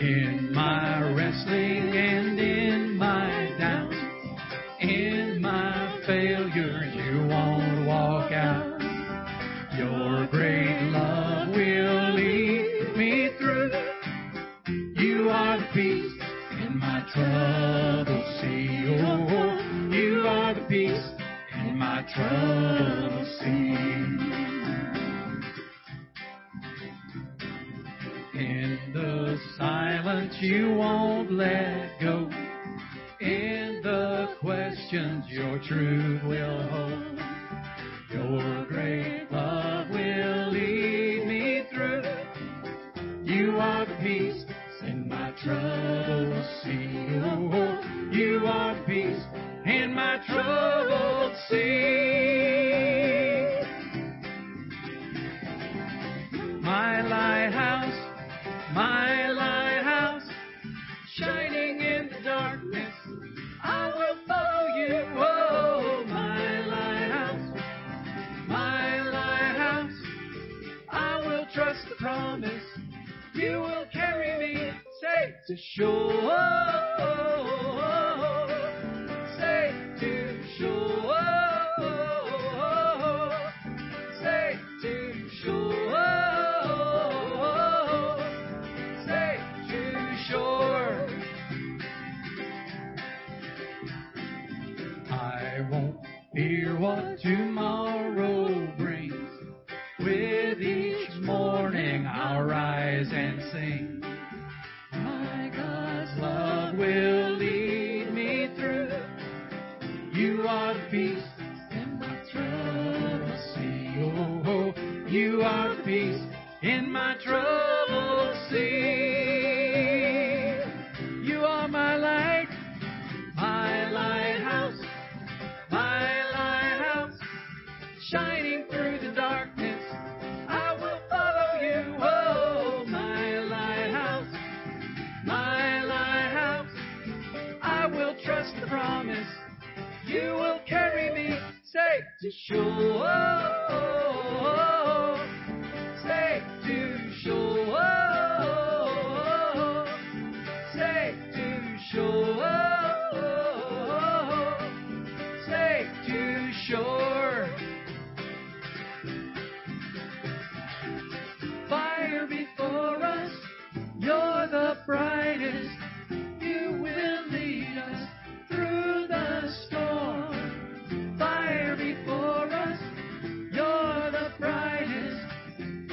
In my wrestling and in my doubts, in my failure, you won't walk out. Your great love will lead me through. You are the peace in my troubled sea. Oh, you are the peace in my troubled sea. In the silence you won't let go. In the questions your truth will hold. Your great love will lead me through. You are the peace in my troubled sea. Oh, you are the peace in my troubled sea. My lighthouse. My lighthouse, shining in the darkness, I will follow you. Oh, my lighthouse, I will trust the promise. You will carry me safe to shore, safe to shore, safe to shore. I won't fear what tomorrow brings. With each morning I'll rise and sing. My God's love will lead me through. You are the peace in my troubled sea. Oh, oh, you are the peace in my troubled sea. You are my light, my lighthouse. My lighthouse, shining through the darkness, I will follow you. Oh, my lighthouse, I will trust the promise. You will carry me safe to shore, safe to shore, safe to shore. Fire before us, you're the brightest. You will lead us through the storm. Fire before us, you're the brightest.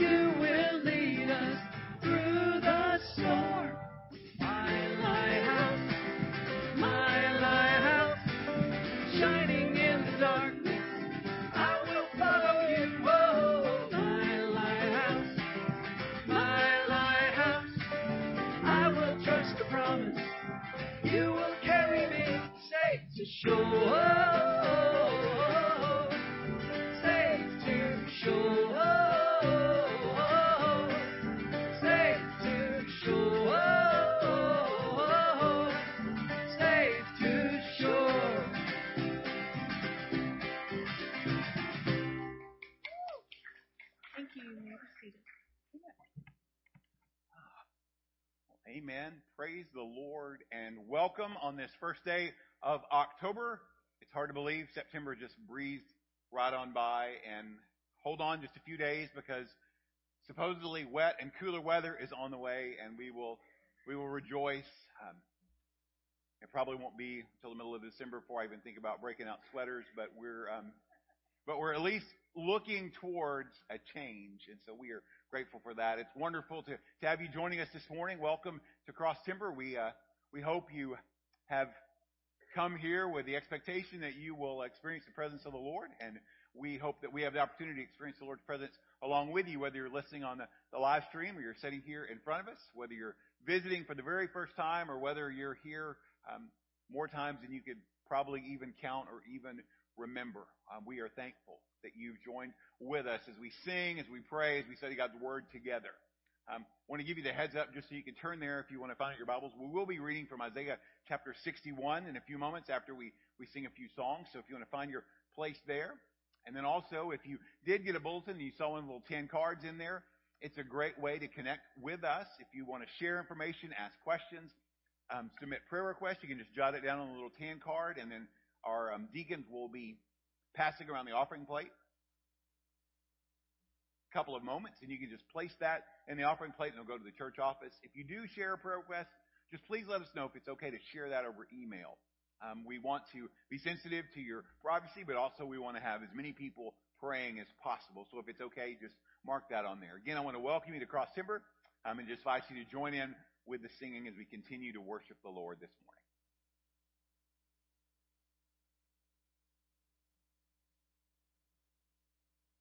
You will lead us through the storm. My lighthouse, shining in the dark. You will carry me safe to shore, safe to shore, safe to shore, safe to shore. Thank you. Amen. Praise the Lord and welcome on this first day of October. It's hard to believe September just breezed right on by, and hold on just a few days because supposedly wet and cooler weather is on the way, and we will rejoice. It probably won't be until the middle of December before I even think about breaking out sweaters, but we're at least looking towards a change, and so we are grateful for that. It's wonderful to have you joining us this morning. Welcome to Cross Timber. We hope you have come here with the expectation that you will experience the presence of the Lord, and we hope that we have the opportunity to experience the Lord's presence along with you, whether you're listening on the live stream or you're sitting here in front of us, whether you're visiting for the very first time or whether you're here more times than you could probably even count or even remember. We are thankful that you've joined with us as we sing, as we pray, as we study God's Word together. I want to give you the heads up just so you can turn there if you want to find out your Bibles. We will be reading from Isaiah chapter 61 in a few moments after we sing a few songs. So if you want to find your place there. And then also, if you did get a bulletin and you saw one of the little tin cards in there, It's a great way to connect with us. If you want to share information, ask questions, submit prayer requests, you can just jot it down on a little tan card, and then our deacons will be passing around the offering plate. Couple of moments, and you can just place that in the offering plate, and it'll go to the church office. If you do share a prayer request, just please let us know if it's okay to share that over email. We want to be sensitive to your privacy, but also we want to have as many people praying as possible. So if it's okay, just mark that on there. Again, I want to welcome you to Cross Timber, and just invite you to join in with the singing as we continue to worship the Lord this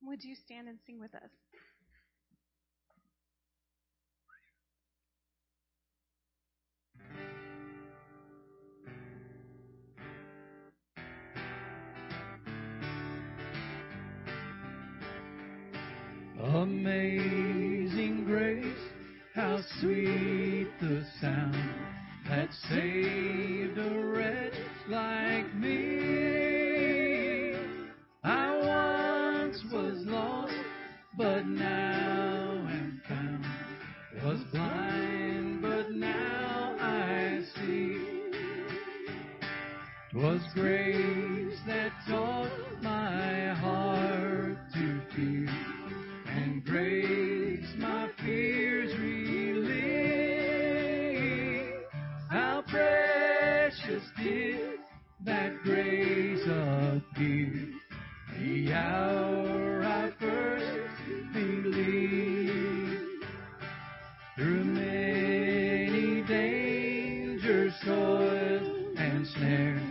morning. Would you stand and sing with us? Amazing grace, how sweet the sound that saved a wretch like me. I once was lost, but now am found, was blind, but now I see. 'Twas grace that taught my heart to fear, and grace my fears relieved. How precious did that grace appear, the hour I first believed. Through many dangers, toils, and snares,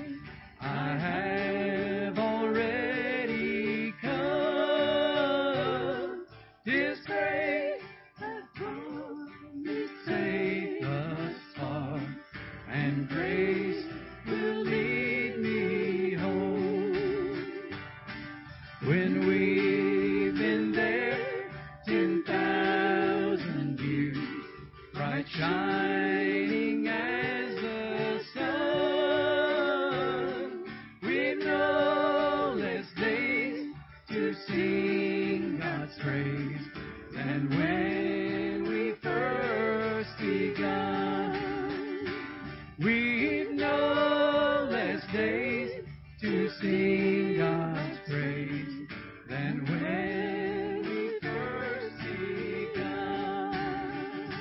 I have already come. His grace hath brought me safe thus far, and grace will lead me home. When we've been there 10,000 years, bright shining as the sun, we've no less days to sing God's praise than when we first begun. We've no less days to sing God's praise than when we first begun.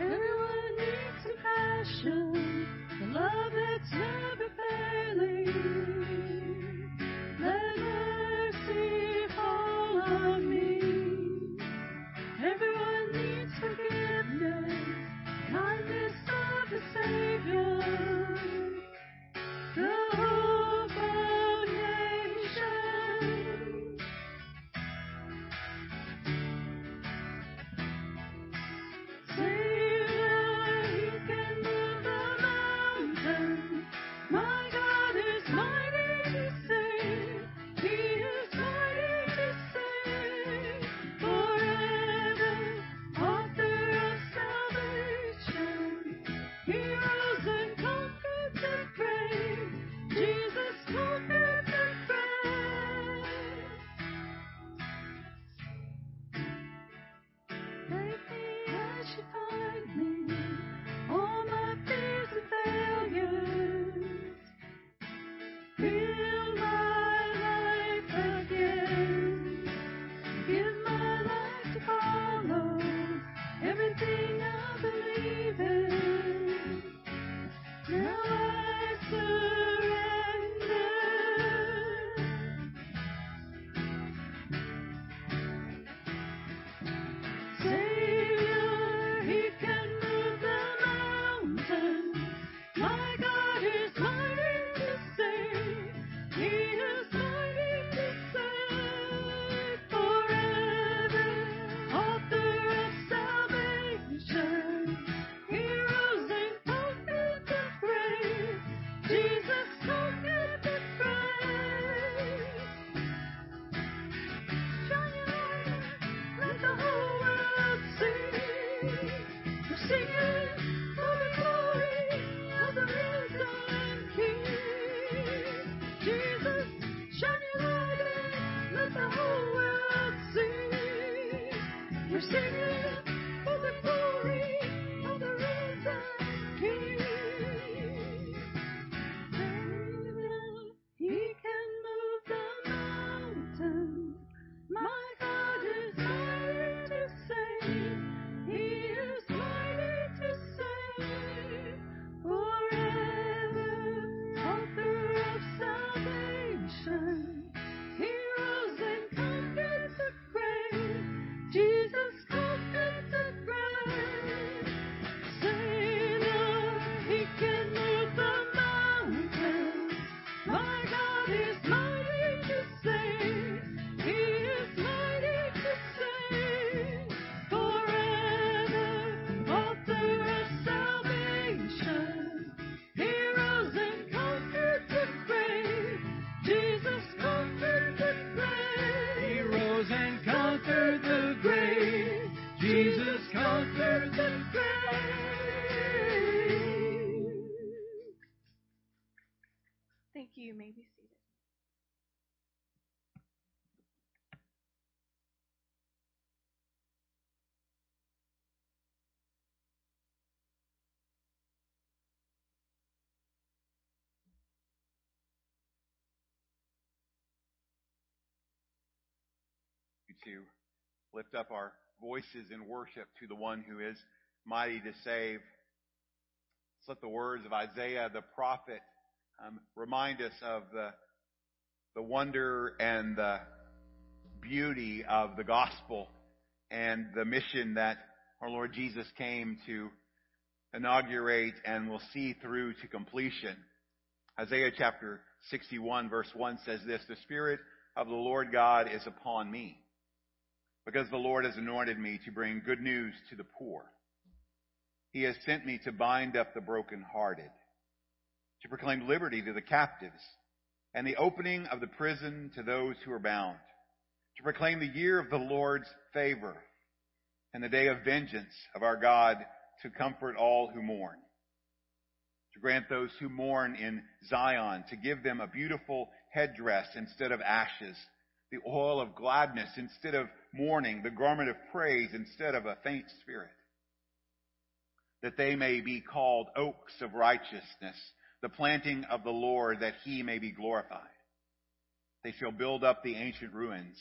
Everyone needs compassion, the love that's never failing. Let mercy fall on me. Everyone needs forgiveness, kindness of the Savior. The hope of nations. Savior, you can move the mountains. Thank you. You may be seated. To lift up our voices in worship to the one who is mighty to save. Let's let the words of Isaiah the prophet remind us of the wonder and the beauty of the gospel and the mission that our Lord Jesus came to inaugurate and will see through to completion. Isaiah chapter 61 verse 1 says this, "The Spirit of the Lord God is upon me, because the Lord has anointed me to bring good news to the poor. He has sent me to bind up the brokenhearted, to proclaim liberty to the captives, and the opening of the prison to those who are bound, to proclaim the year of the Lord's favor, and the day of vengeance of our God, to comfort all who mourn, to grant those who mourn in Zion, to give them a beautiful headdress instead of ashes, the oil of gladness instead of mourning, the garment of praise instead of a faint spirit, that they may be called oaks of righteousness, the planting of the Lord, that he may be glorified. They shall build up the ancient ruins.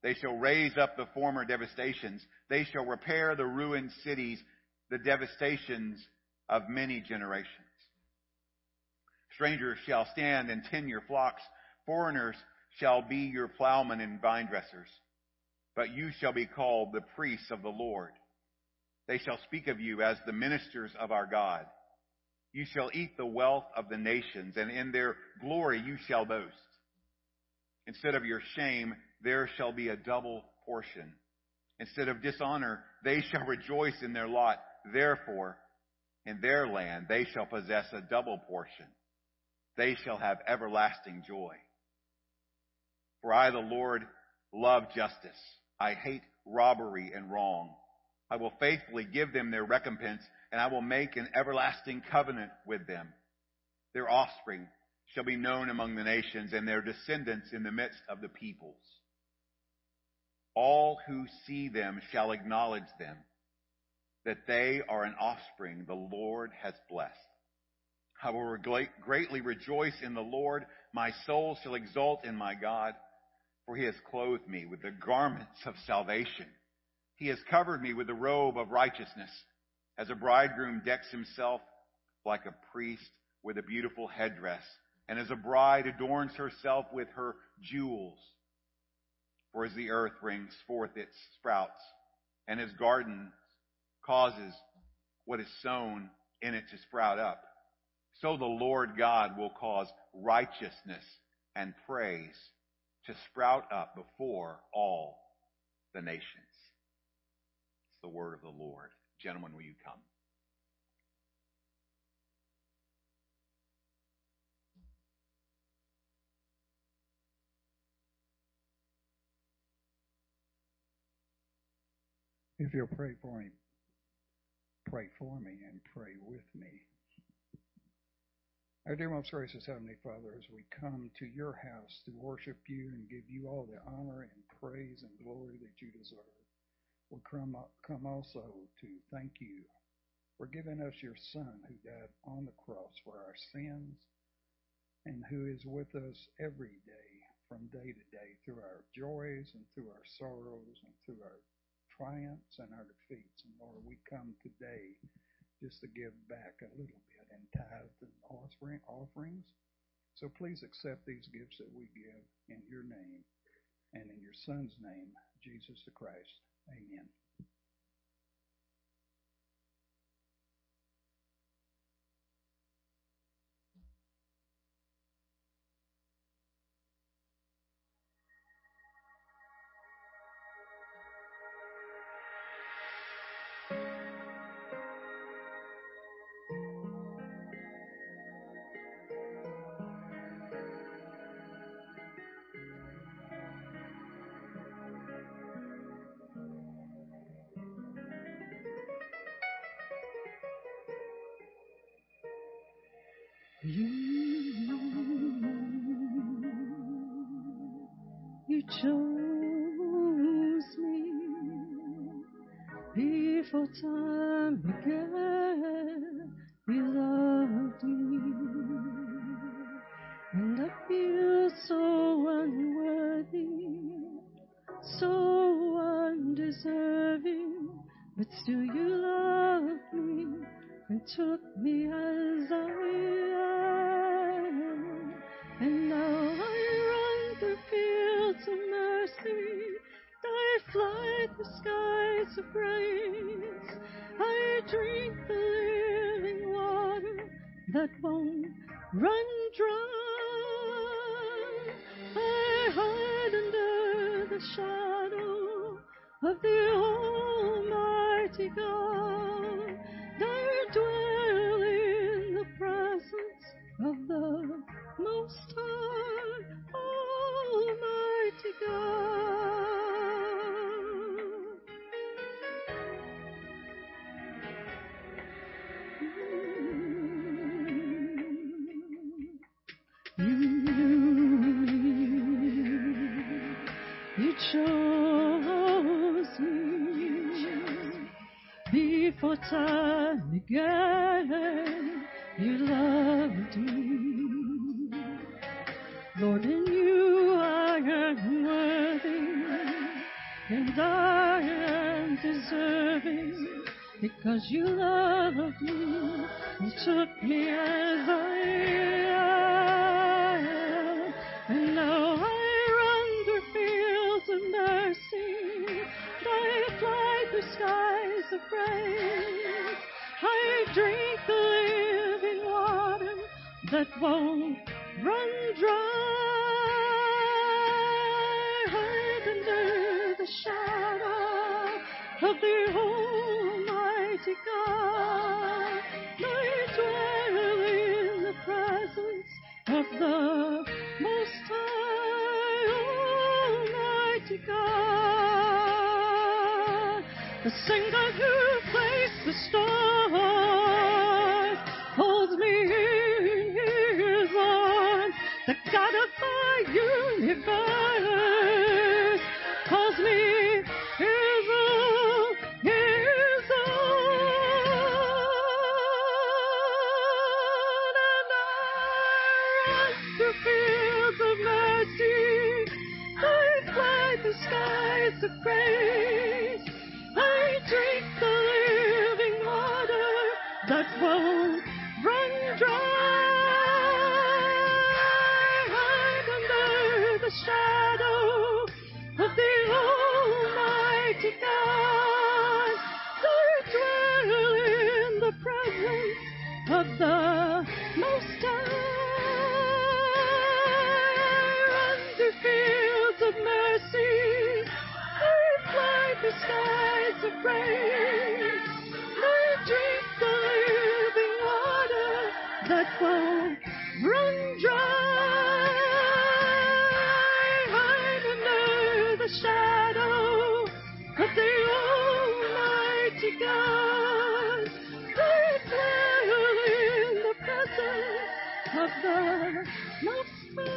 They shall raise up the former devastations. They shall repair the ruined cities, the devastations of many generations. Strangers shall stand and tend your flocks. Foreigners shall be your plowmen and vine dressers. But you shall be called the priests of the Lord. They shall speak of you as the ministers of our God. You shall eat the wealth of the nations, and in their glory you shall boast. Instead of your shame, there shall be a double portion. Instead of dishonor, they shall rejoice in their lot. Therefore, in their land they shall possess a double portion. They shall have everlasting joy. For I, the Lord, love justice. I hate robbery and wrong. I will faithfully give them their recompense, and I will make an everlasting covenant with them. Their offspring shall be known among the nations, and their descendants in the midst of the peoples. All who see them shall acknowledge them, that they are an offspring the Lord has blessed. I will greatly rejoice in the Lord. My soul shall exult in my God. For he has clothed me with the garments of salvation. He has covered me with the robe of righteousness. As a bridegroom decks himself, like a priest with a beautiful headdress, and as a bride adorns herself with her jewels. For as the earth brings forth its sprouts, and as garden causes what is sown in it to sprout up, so the Lord God will cause righteousness and praise to sprout up before all the nations." It's the word of the Lord. Gentlemen, will you come? If you'll pray for me and pray with me. Our dear most gracious Heavenly Father, as we come to your house to worship you and give you all the honor and praise and glory that you deserve, we come also to thank you for giving us your Son who died on the cross for our sins and who is with us every day from day to day through our joys and through our sorrows and through our triumphs and our defeats. And Lord, we come today just to give back a little bit in tithes and offerings. So please accept these gifts that we give in your name and in your Son's name, Jesus the Christ. Amen. You know chose me before time began. He loved me, and I feel so unworthy, so undeserving, but still you loved me and took me as I am. And now I run through fields of mercy, I fly through skies of grace, I drink the living water that won't run dry. I hide under the shadow of the Almighty God. I dwell in the presence of the Most High, Almighty God. You chose me before time began. You loved me, Lord, and you I am worthy, and I am deserving, because you loved me and took me as I am. And now I run through fields of mercy, I fly through skies of praise, I drink the living water that won't run dry. I hide under the shadow of the Almighty God. I dwell in the presence of the Most High, Almighty God. The same God who placed the stars holds me in His arms. The God of my universe calls me His own. His own. And I run through fields of mercy, I fly the skies of grace, I drink the living water that won't run dry. Hide under the shadow of the Almighty God. I dwell in the presence of the Most High. Run through fields of mercy, I fly the skies of praise, I drink the living water that won't run dry. Hide under the shadow of the Almighty God. I dwell in the presence of the Most High,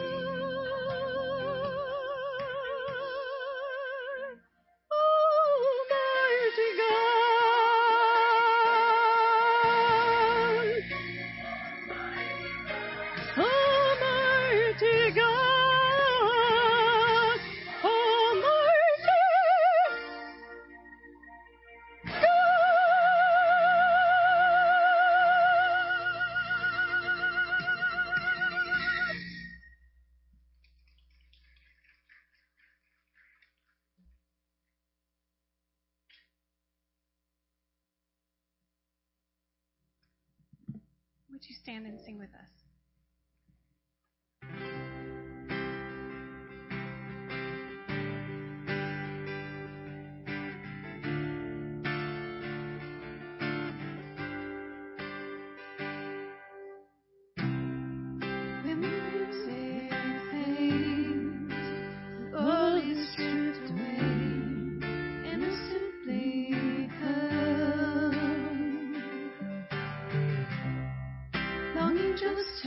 Almighty God. Almighty God, Almighty God. Would you stand and sing with us? Just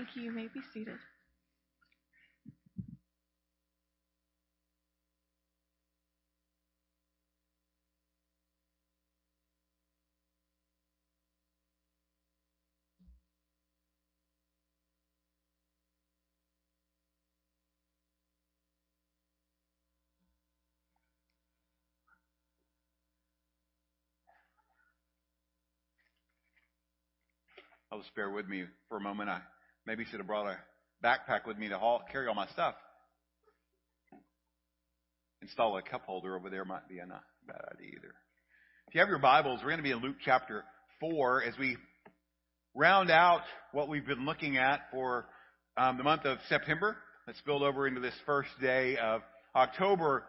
Thank you. You may be seated. I'll just bear with me for a moment. I maybe should have brought a backpack with me to carry all my stuff. Install a cup holder over there might be a not bad idea either. If you have your Bibles, we're going to be in Luke chapter 4 as we round out what we've been looking at for the month of September. Let's build over into this first day of October,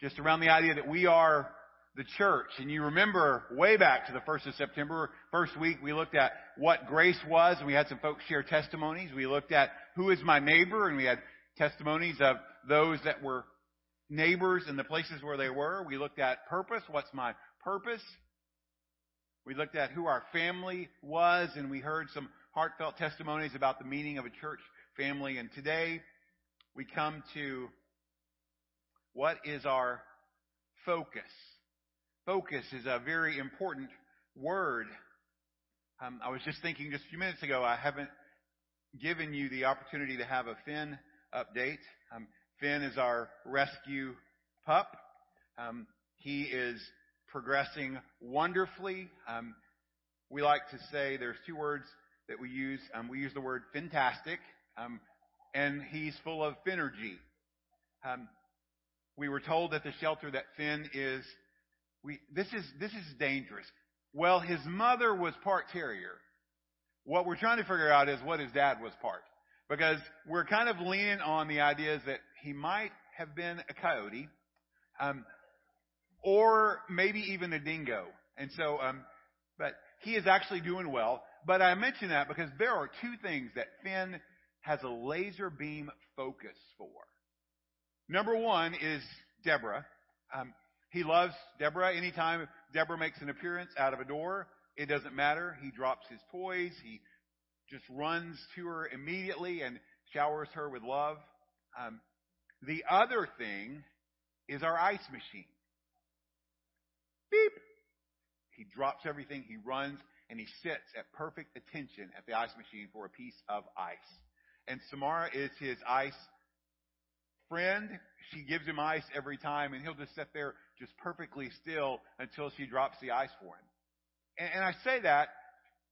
just around the idea that we are the church. And you remember way back to the 1st of September, first week, we looked at what grace was, and we had some folks share testimonies. We looked at who is my neighbor, and we had testimonies of those that were neighbors in the places where they were. We looked at purpose, what's my purpose? We looked at who our family was, and we heard some heartfelt testimonies about the meaning of a church family. And today, we come to what is our focus? Focus is a very important word. I was just thinking just a few minutes ago, I haven't given you the opportunity to have a Finn update. Finn is our rescue pup. He is progressing wonderfully. We like to say there's two words that we use. We use the word fantastic, and he's full of Finnergy. We were told at the shelter that Finn is... This is dangerous. Well, his mother was part terrier. What we're trying to figure out is what his dad was part. Because we're kind of leaning on the ideas that he might have been a coyote, or maybe even a dingo. And so, but he is actually doing well. But I mention that because there are two things that Finn has a laser beam focus for. Number one is Deborah. He loves Deborah. Anytime Deborah makes an appearance out of a door, it doesn't matter. He drops his toys. He just runs to her immediately and showers her with love. The other thing is our ice machine. Beep. He drops everything. He runs, and he sits at perfect attention at the ice machine for a piece of ice. And Samara is his ice friend. She gives him ice every time, and he'll just sit there just perfectly still until she drops the ice for him. And I say that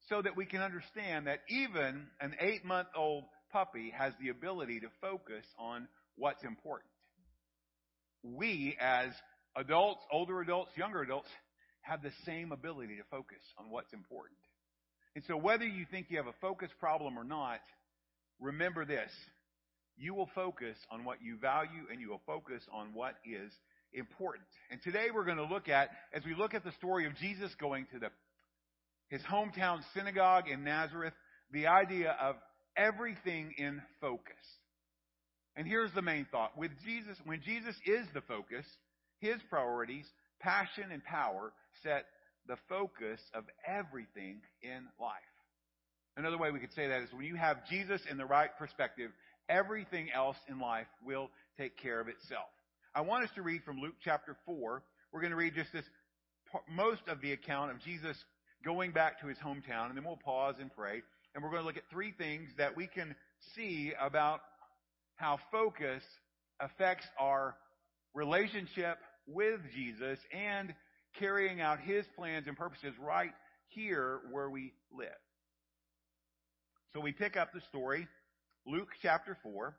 so that we can understand that even an 8-month-old puppy has the ability to focus on what's important. We, as adults, older adults, younger adults, have the same ability to focus on what's important. And so whether you think you have a focus problem or not, remember this. You will focus on what you value, and you will focus on what is important. And today we're going to look at, as we look at the story of Jesus going to his hometown synagogue in Nazareth, the idea of everything in focus. And here's the main thought. With Jesus, when Jesus is the focus, his priorities, passion, and power set the focus of everything in life. Another way we could say that is when you have Jesus in the right perspective, everything else in life will take care of itself. I want us to read from Luke chapter 4. We're going to read just this most of the account of Jesus going back to his hometown, and then we'll pause and pray. And we're going to look at three things that we can see about how focus affects our relationship with Jesus and carrying out his plans and purposes right here where we live. So we pick up the story. Luke chapter 4,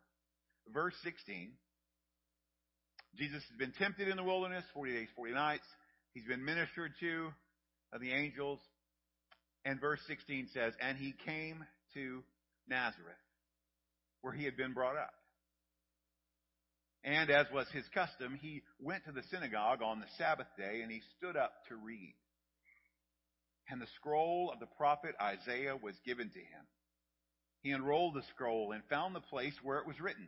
verse 16. Jesus has been tempted in the wilderness, 40 days, 40 nights. He's been ministered to by the angels. And verse 16 says, and he came to Nazareth, where he had been brought up. And as was his custom, he went to the synagogue on the Sabbath day, and he stood up to read. And the scroll of the prophet Isaiah was given to him. He unrolled the scroll and found the place where it was written,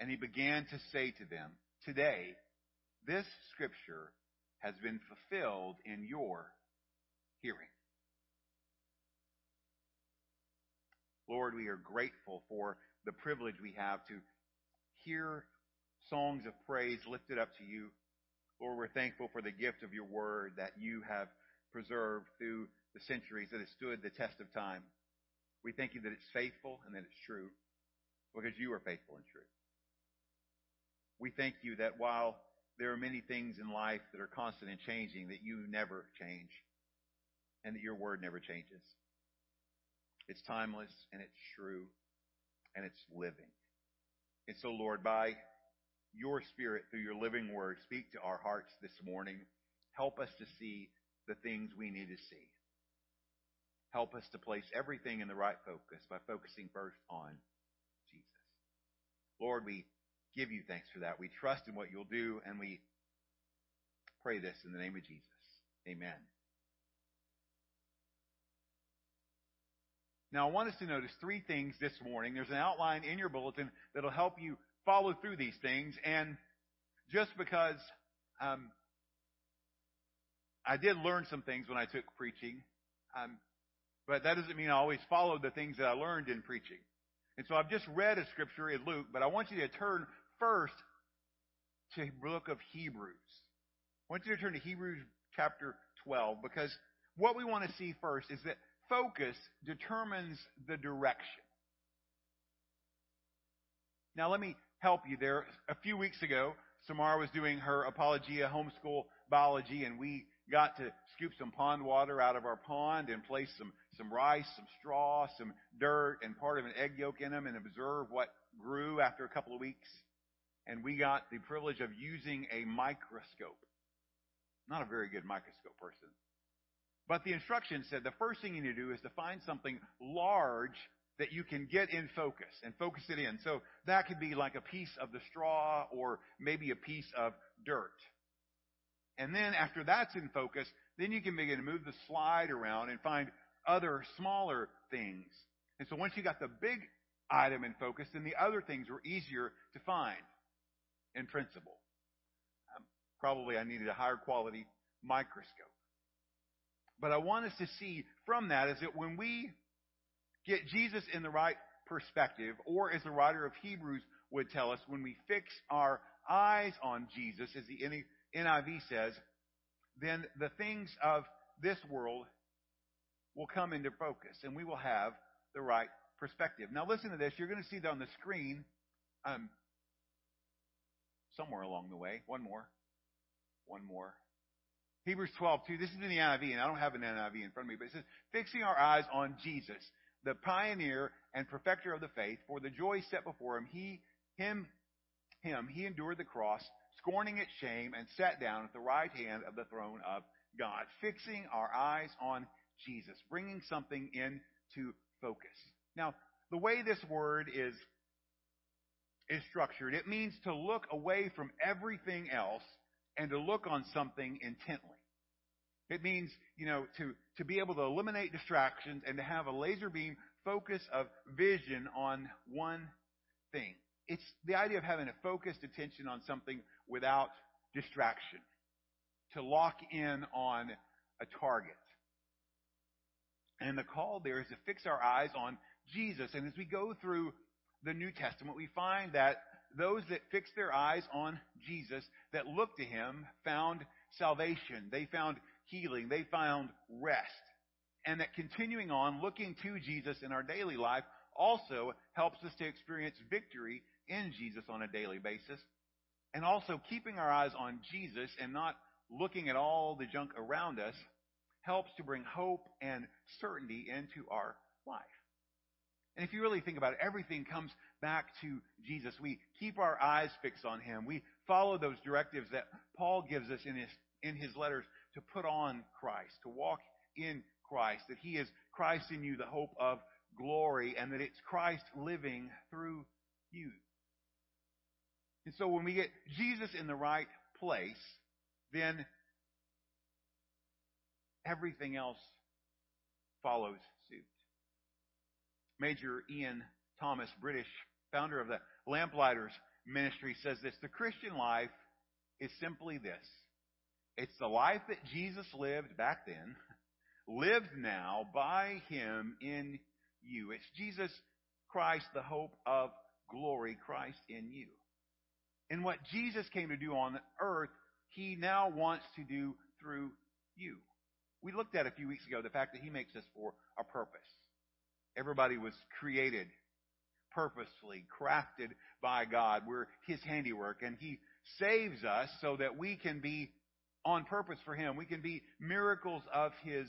And he began to say to them, "Today, this scripture has been fulfilled in your hearing." Lord, we are grateful for the privilege we have to hear songs of praise lifted up to you. Lord, we're thankful for the gift of your word that you have preserved through the centuries, that has stood the test of time. We thank you that it's faithful and that it's true, because you are faithful and true. We thank you that while there are many things in life that are constant and changing, that you never change, and that your word never changes. It's timeless, and it's true, and it's living. And so, Lord, by your Spirit, through your living word, speak to our hearts this morning. Help us to see the things we need to see. Help us to place everything in the right focus by focusing first on Jesus. Lord, we give you thanks for that. We trust in what you'll do, and we pray this in the name of Jesus. Amen. Now, I want us to notice three things this morning. There's an outline in your bulletin that'll help you follow through these things. And just because I did learn some things when I took preaching, but that doesn't mean I always followed the things that I learned in preaching. And so I've just read a scripture in Luke, but I want you to turn first to the book of Hebrews. I want you to turn to Hebrews chapter 12, because what we want to see first is that focus determines the direction. Now, let me help you there. A few weeks ago, Samara was doing her Apologia homeschool biology, and we got to scoop some pond water out of our pond and place some rice, some straw, some dirt, and part of an egg yolk in them, and observe what grew after a couple of weeks. And we got the privilege of using a microscope. Not a very good microscope person. But the instruction said the first thing you need to do is to find something large that you can get in focus and focus it in. So that could be like a piece of the straw or maybe a piece of dirt. And then after that's in focus, then you can begin to move the slide around and find other smaller things. And so once you got the big item in focus, then the other things were easier to find in principle. Probably I needed a higher quality microscope. But I want us to see from that is that when we get Jesus in the right perspective, or as the writer of Hebrews would tell us, when we fix our eyes on Jesus, as the NIV says, then the things of this world will come into focus, and we will have the right perspective. Now listen to this. You're going to see that on the screen somewhere along the way. One more. Hebrews 12:2. This is in the NIV, and I don't have an NIV in front of me, but it says, "Fixing our eyes on Jesus, the pioneer and perfecter of the faith, for the joy set before him, he endured the cross, scorning its shame, and sat down at the right hand of the throne of God." Fixing our eyes on Jesus, bringing something into focus. Now, the way this word is structured, it means to look away from everything else and to look on something intently. It means, to be able to eliminate distractions and to have a laser beam focus of vision on one thing. It's the idea of having a focused attention on something without distraction, to lock in on a target. And the call there is to fix our eyes on Jesus. And as we go through the New Testament, we find that those that fixed their eyes on Jesus, that looked to him, found salvation. They found healing. They found rest. And that continuing on, looking to Jesus in our daily life also helps us to experience victory in Jesus on a daily basis. And also keeping our eyes on Jesus and not looking at all the junk around us helps to bring hope and certainty into our life. And if you really think about it, everything comes back to Jesus. We keep our eyes fixed on him. We follow those directives that Paul gives us in his letters to put on Christ, to walk in Christ, that he is Christ in you, the hope of glory, and that it's Christ living through you. And so when we get Jesus in the right place, then everything else follows suit. Major Ian Thomas, British founder of the Lamplighters Ministry, says this: the Christian life is simply this. It's the life that Jesus lived back then, lived now by Him in you. It's Jesus Christ, the hope of glory, Christ in you. And what Jesus came to do on earth, He now wants to do through you. We looked at a few weeks ago the fact that He makes us for a purpose. Everybody was created purposely, crafted by God. We're His handiwork, and He saves us so that we can be on purpose for Him. We can be miracles of His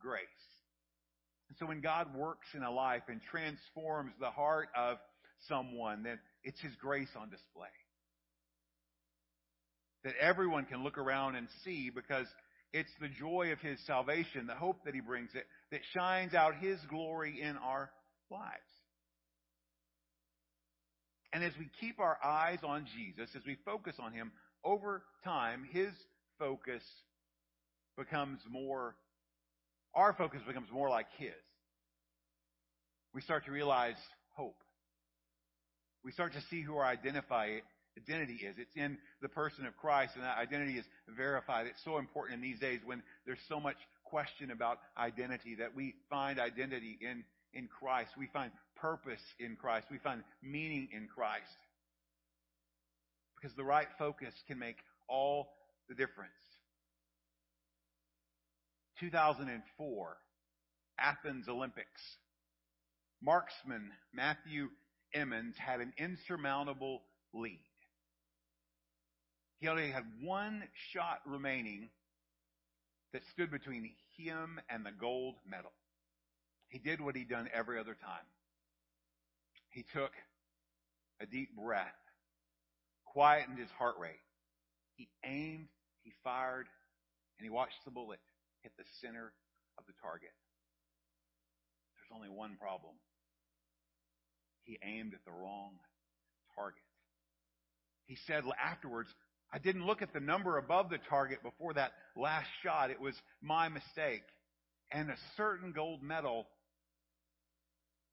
grace. And so when God works in a life and transforms the heart of someone, then it's His grace on display that everyone can look around and see, because it's the joy of His salvation, the hope that He brings, it that shines out His glory in our lives. And as we keep our eyes on Jesus, as we focus on Him, over time, our focus becomes more like His. We start to realize hope. We start to see who our identity is. It's in the person of Christ, and that identity is verified. It's so important in these days when there's so much question about identity, that we find identity in Christ. We find purpose in Christ. We find meaning in Christ. Because the right focus can make all the difference. 2004, Athens Olympics. Marksman Matthew Emmons had an insurmountable lead. He only had one shot remaining that stood between him and the gold medal. He did what he'd done every other time. He took a deep breath, quietened his heart rate. He aimed, he fired, and he watched the bullet hit the center of the target. There's only one problem. He aimed at the wrong target. He said afterwards, "I didn't look at the number above the target before that last shot. It was my mistake. And a certain gold medal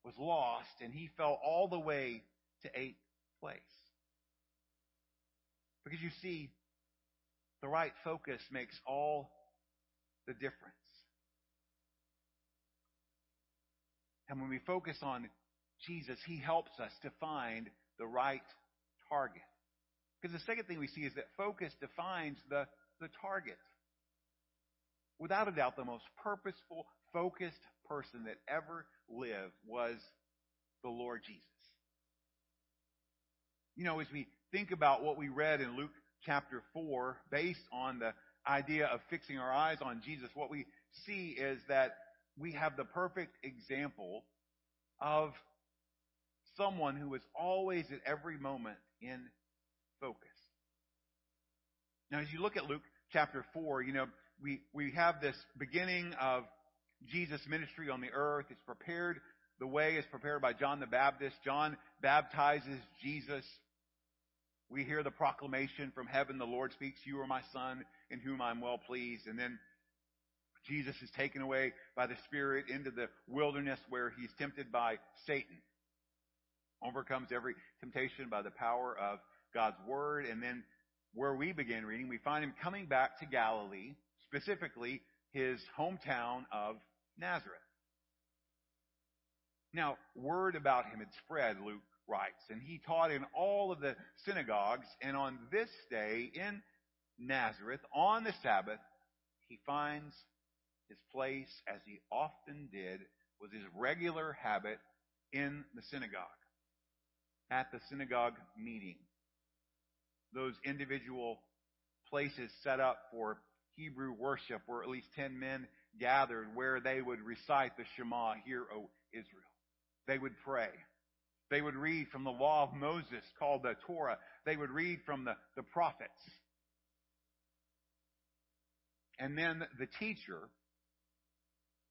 was lost, and he fell all the way to 8th place." Because you see, the right focus makes all the difference. And when we focus on Jesus, He helps us to find the right target. Because the second thing we see is that focus defines the target. Without a doubt, the most purposeful, focused person that ever lived was the Lord Jesus. You know, as we think about what we read in Luke chapter 4, based on the idea of fixing our eyes on Jesus, what we see is that we have the perfect example of someone who is always at every moment in focus. Now, as you look at Luke chapter 4, you know, we have this beginning of Jesus' ministry on the earth. It's prepared, the way is prepared by John the Baptist. John baptizes Jesus. We hear the proclamation from heaven. The Lord speaks, "You are my Son, in whom I am well pleased." And then Jesus is taken away by the Spirit into the wilderness where he's tempted by Satan. Overcomes every temptation by the power of God's Word. And then where we begin reading, we find him coming back to Galilee, specifically his hometown of Nazareth. Now, word about him had spread, Luke writes, and he taught in all of the synagogues, and on this day in Nazareth, on the Sabbath, he finds his place, as he often did, was his regular habit in the synagogue, at the synagogue meeting. Those individual places set up for Hebrew worship, where at least 10 men gathered, where they would recite the Shema, "Hear, O Israel." They would pray. They would read from the law of Moses, called the Torah. They would read from the prophets. And then the teacher,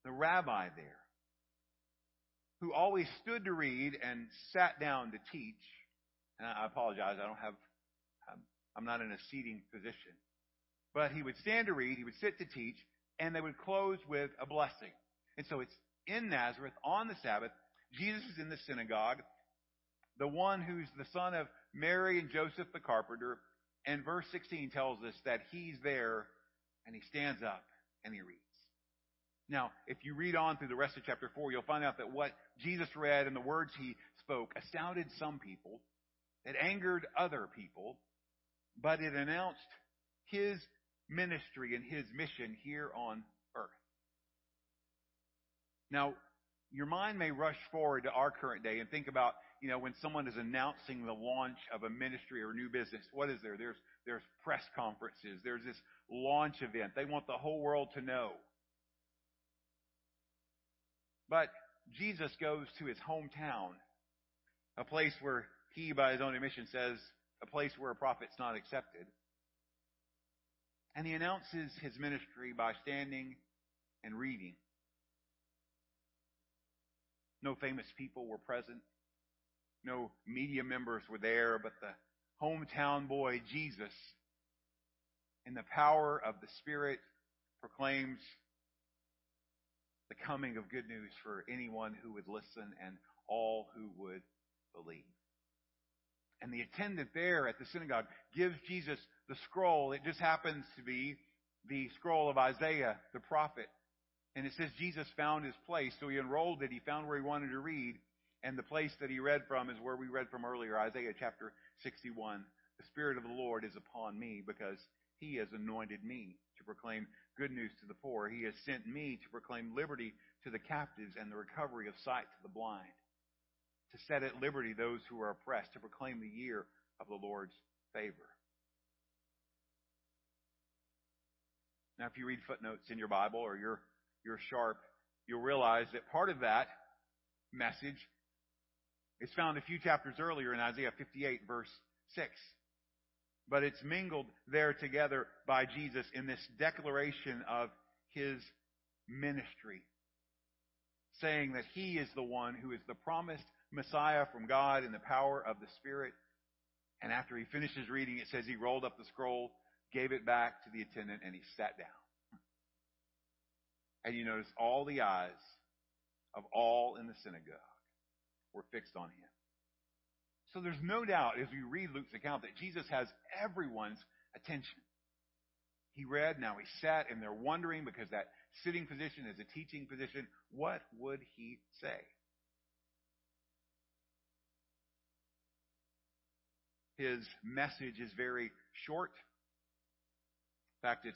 the rabbi there, who always stood to read and sat down to teach. And I apologize, I don't have, I'm not in a seating position. But he would stand to read, he would sit to teach, and they would close with a blessing. And so it's in Nazareth, on the Sabbath, Jesus is in the synagogue, the one who's the son of Mary and Joseph the carpenter, and verse 16 tells us that he's there, and he stands up, and he reads. Now, if you read on through the rest of chapter 4, you'll find out that what Jesus read and the words he spoke astounded some people, it angered other people, but it announced his ministry and his mission here on earth. Now, your mind may rush forward to our current day and think about, you know, when someone is announcing the launch of a ministry or a new business, what is there? There's press conferences. There's this launch event. They want the whole world to know. But Jesus goes to his hometown, a place where he, by his own admission, says, a place where a prophet's not accepted. And he announces his ministry by standing and reading. No famous people were present. No media members were there, but the hometown boy, Jesus, in the power of the Spirit, proclaims the coming of good news for anyone who would listen and all who would believe. And the attendant there at the synagogue gives Jesus the scroll. It just happens to be the scroll of Isaiah, the prophet. And it says Jesus found his place, so he unrolled it. He found where he wanted to read. And the place that he read from is where we read from earlier, Isaiah chapter 61. The Spirit of the Lord is upon me because he has anointed me to proclaim good news to the poor. He has sent me to proclaim liberty to the captives and the recovery of sight to the blind, to set at liberty those who are oppressed, to proclaim the year of the Lord's favor. Now, if you read footnotes in your Bible or you're sharp, you'll realize that part of that message it's found a few chapters earlier in Isaiah 58, verse 6. But it's mingled there together by Jesus in this declaration of his ministry, saying that he is the one who is the promised Messiah from God in the power of the Spirit. And after he finishes reading, it says he rolled up the scroll, gave it back to the attendant, and he sat down. And you notice all the eyes of all in the synagogue were fixed on him. So there's no doubt, as we read Luke's account, that Jesus has everyone's attention. He read, now he sat, and they're wondering, because that sitting position is a teaching position, what would he say? His message is very short. In fact, it's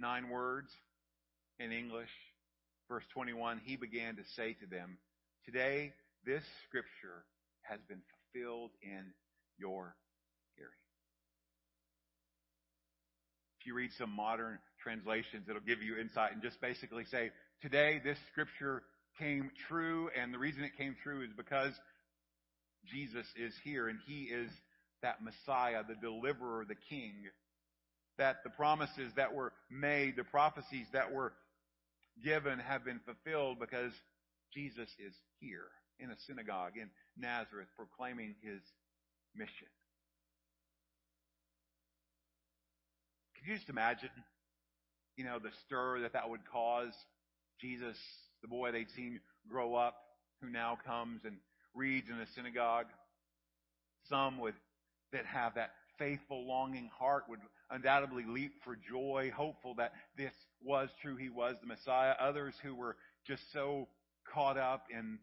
9 words in English. Verse 21, he began to say to them, today, this scripture has been fulfilled in your hearing. If you read some modern translations, it'll give you insight and just basically say, today this scripture came true, and the reason it came true is because Jesus is here, and he is that Messiah, the deliverer, the king, that the promises that were made, the prophecies that were given have been fulfilled because Jesus is here, in a synagogue in Nazareth, proclaiming his mission. Could you just imagine, you know, the stir that would cause? Jesus, the boy they'd seen grow up, who now comes and reads in the synagogue. Some that have that faithful, longing heart would undoubtedly leap for joy, hopeful that this was true, he was the Messiah. Others who were just so caught up in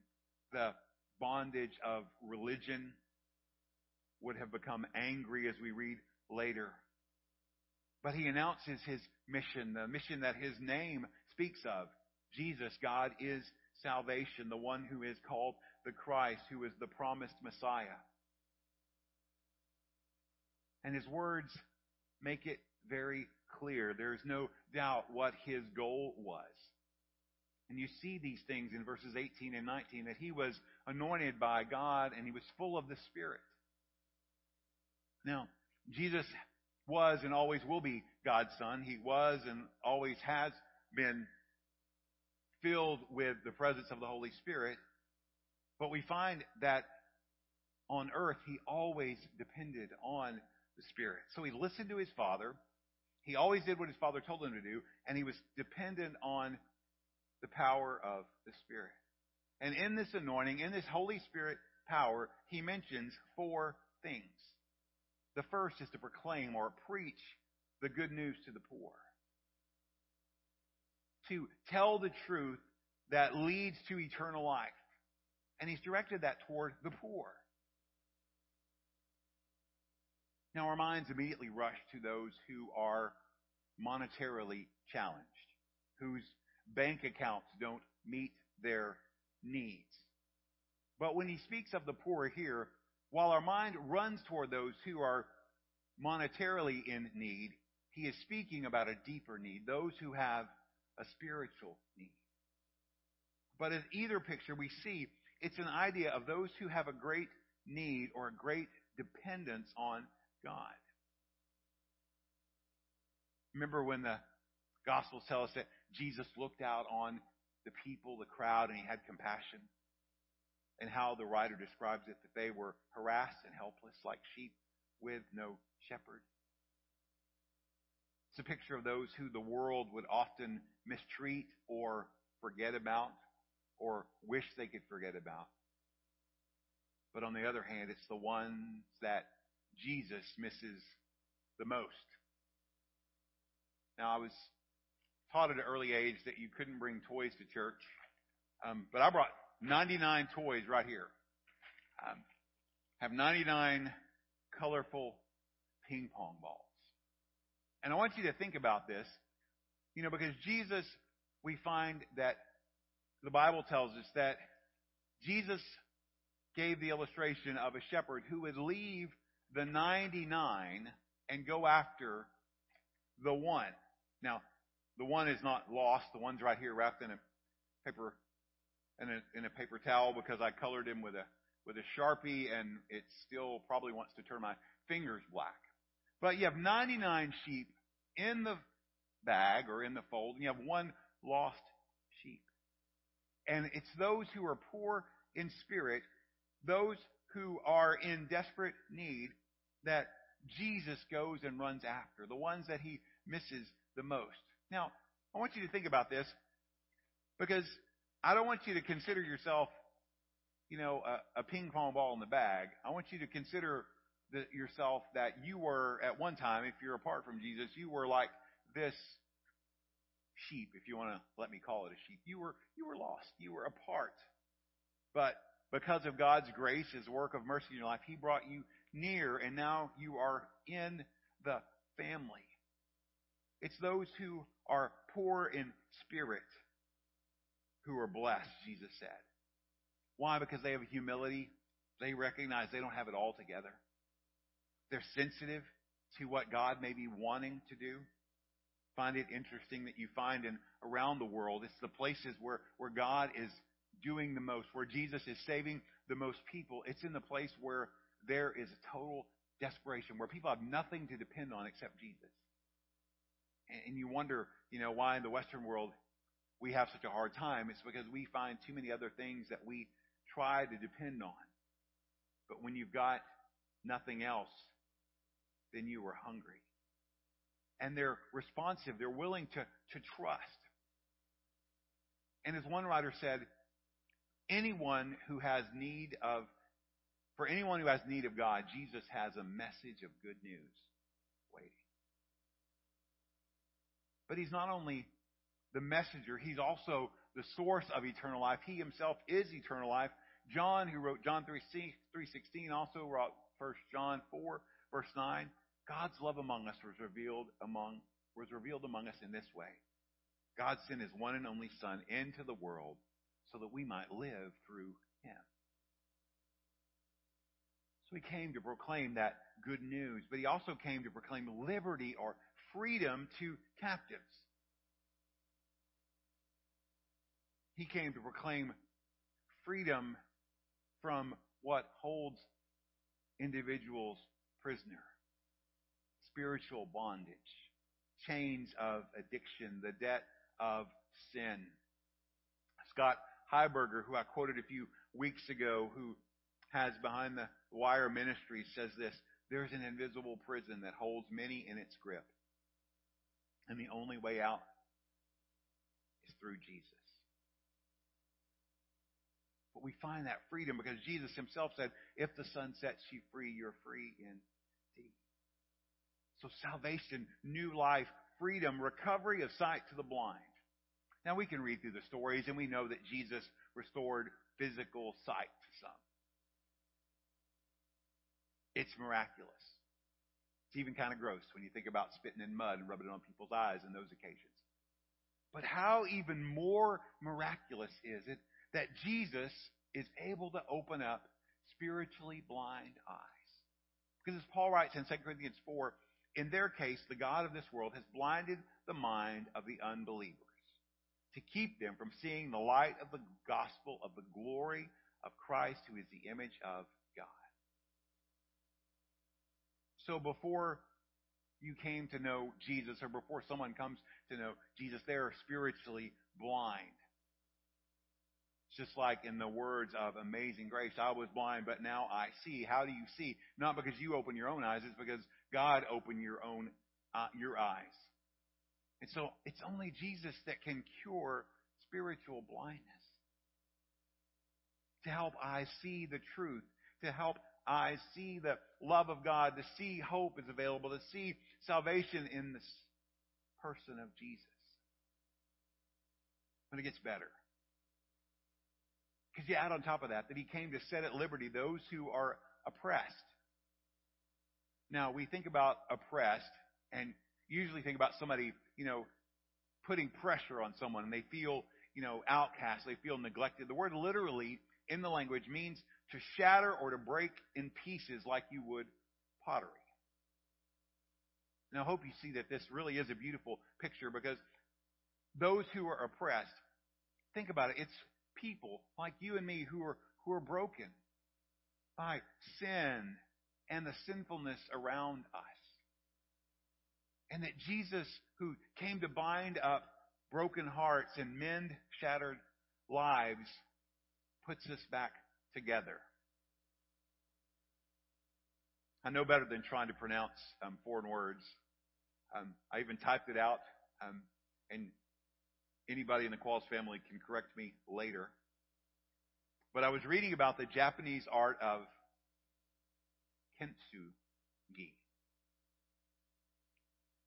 the bondage of religion would have become angry, as we read later. But he announces his mission, the mission that his name speaks of. Jesus, God, is salvation, the one who is called the Christ, who is the promised Messiah. And his words make it very clear. There is no doubt what his goal was. And you see these things in verses 18 and 19, that he was anointed by God and he was full of the Spirit. Now, Jesus was and always will be God's Son. He was and always has been filled with the presence of the Holy Spirit. But we find that on earth, he always depended on the Spirit. So he listened to his Father. He always did what his Father told him to do, and he was dependent on the power of the Spirit. And in this anointing, in this Holy Spirit power, he mentions four things. The first is to proclaim or preach the good news to the poor. To tell the truth that leads to eternal life. And he's directed that toward the poor. Now our minds immediately rush to those who are monetarily challenged, whose bank accounts don't meet their needs. But when he speaks of the poor here, while our mind runs toward those who are monetarily in need, he is speaking about a deeper need, those who have a spiritual need. But in either picture we see it's an idea of those who have a great need or a great dependence on God. Remember when the Gospels tell us that Jesus looked out on the people, the crowd, and he had compassion? And how the writer describes it, that they were harassed and helpless like sheep with no shepherd. It's a picture of those who the world would often mistreat or forget about or wish they could forget about. But on the other hand, it's the ones that Jesus misses the most. Now, I was taught at an early age that you couldn't bring toys to church, but I brought 99 toys right here. Have 99 colorful ping pong balls. And I want you to think about this, because Jesus, we find that the Bible tells us that Jesus gave the illustration of a shepherd who would leave the 99 and go after the one. Now, the one is not lost. The one's right here wrapped in a paper towel because I colored him with a Sharpie, and it still probably wants to turn my fingers black. But you have 99 sheep in the bag or in the fold, and you have one lost sheep. And it's those who are poor in spirit, those who are in desperate need, that Jesus goes and runs after, the ones that he misses the most. Now, I want you to think about this, because I don't want you to consider yourself, a ping pong ball in the bag. I want you to consider yourself that you were, at one time, if you're apart from Jesus, you were like this sheep, if you want to let me call it a sheep. You were lost. You were apart. But because of God's grace, his work of mercy in your life, he brought you near, and now you are in the family. It's those who are poor in spirit who are blessed, Jesus said. Why? Because they have humility. They recognize they don't have it all together. They're sensitive to what God may be wanting to do. Find it interesting that you find around the world, it's the places where God is doing the most, where Jesus is saving the most people. It's in the place where there is total desperation, where people have nothing to depend on except Jesus. And you wonder, why in the Western world we have such a hard time. It's because we find too many other things that we try to depend on. But when you've got nothing else, then you are hungry. And they're responsive. They're willing to trust. And as one writer said, for anyone who has need of God, Jesus has a message of good news waiting. But he's not only the messenger, he's also the source of eternal life. He himself is eternal life. John, who wrote John 3:16, also wrote 1 John 4, verse 9. God's love among us was revealed among us in this way. God sent his one and only Son into the world so that we might live through him. So he came to proclaim that good news, but he also came to proclaim liberty or freedom to captives. He came to proclaim freedom from what holds individuals prisoner. Spiritual bondage, chains of addiction, the debt of sin. Scott Heiberger, who I quoted a few weeks ago who has Behind the Wire Ministry says this: there's an invisible prison that holds many in its grip, and the only way out is through Jesus. But we find that freedom because Jesus himself said, if the sun sets you free, you're free indeed. So salvation, new life, freedom, recovery of sight to the blind. Now we can read through the stories and we know that Jesus restored physical sight to some. It's miraculous. It's even kind of gross when you think about spitting in mud and rubbing it on people's eyes in those occasions. But how even more miraculous is it that Jesus is able to open up spiritually blind eyes? Because as Paul writes in 2 Corinthians 4, in their case, the God of this world has blinded the mind of the unbelievers to keep them from seeing the light of the gospel of the glory of Christ, who is the image of God. So before you came to know Jesus, or before someone comes to know Jesus, they are spiritually blind. It's just like in the words of Amazing Grace, I was blind, but now I see. How do you see? Not because you open your own eyes, it's because God opened your eyes. And so it's only Jesus that can cure spiritual blindness. To help eyes see the truth, to help eyes see the love of God, to see hope is available, to see salvation in the person of Jesus. But it gets better. Because you add on top of that he came to set at liberty those who are oppressed. Now, we think about oppressed and usually think about somebody, putting pressure on someone and they feel, outcast, they feel neglected. The word literally in the language means to shatter or to break in pieces like you would pottery. And I hope you see that this really is a beautiful picture because those who are oppressed, think about it, it's people like you and me who are broken by sin and the sinfulness around us. And that Jesus, who came to bind up broken hearts and mend shattered lives, puts us back together. I know better than trying to pronounce foreign words. I even typed it out, and anybody in the Qualls family can correct me later. But I was reading about the Japanese art of kintsugi.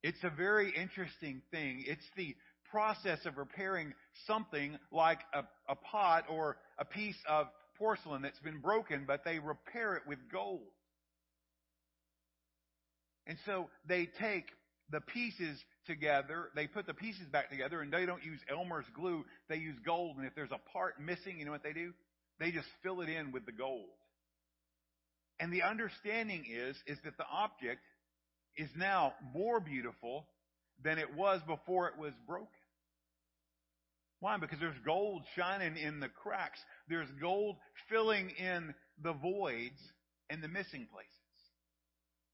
It's a very interesting thing. It's the process of repairing something like a pot or a piece of porcelain that's been broken, but they repair it with gold. And so they take the pieces together, they put the pieces back together, and they don't use Elmer's glue, they use gold. And if there's a part missing, you know what they do? They just fill it in with the gold. And the understanding is that the object is now more beautiful than it was before it was broken. Why? Because there's gold shining in the cracks. There's gold filling in the voids and the missing places.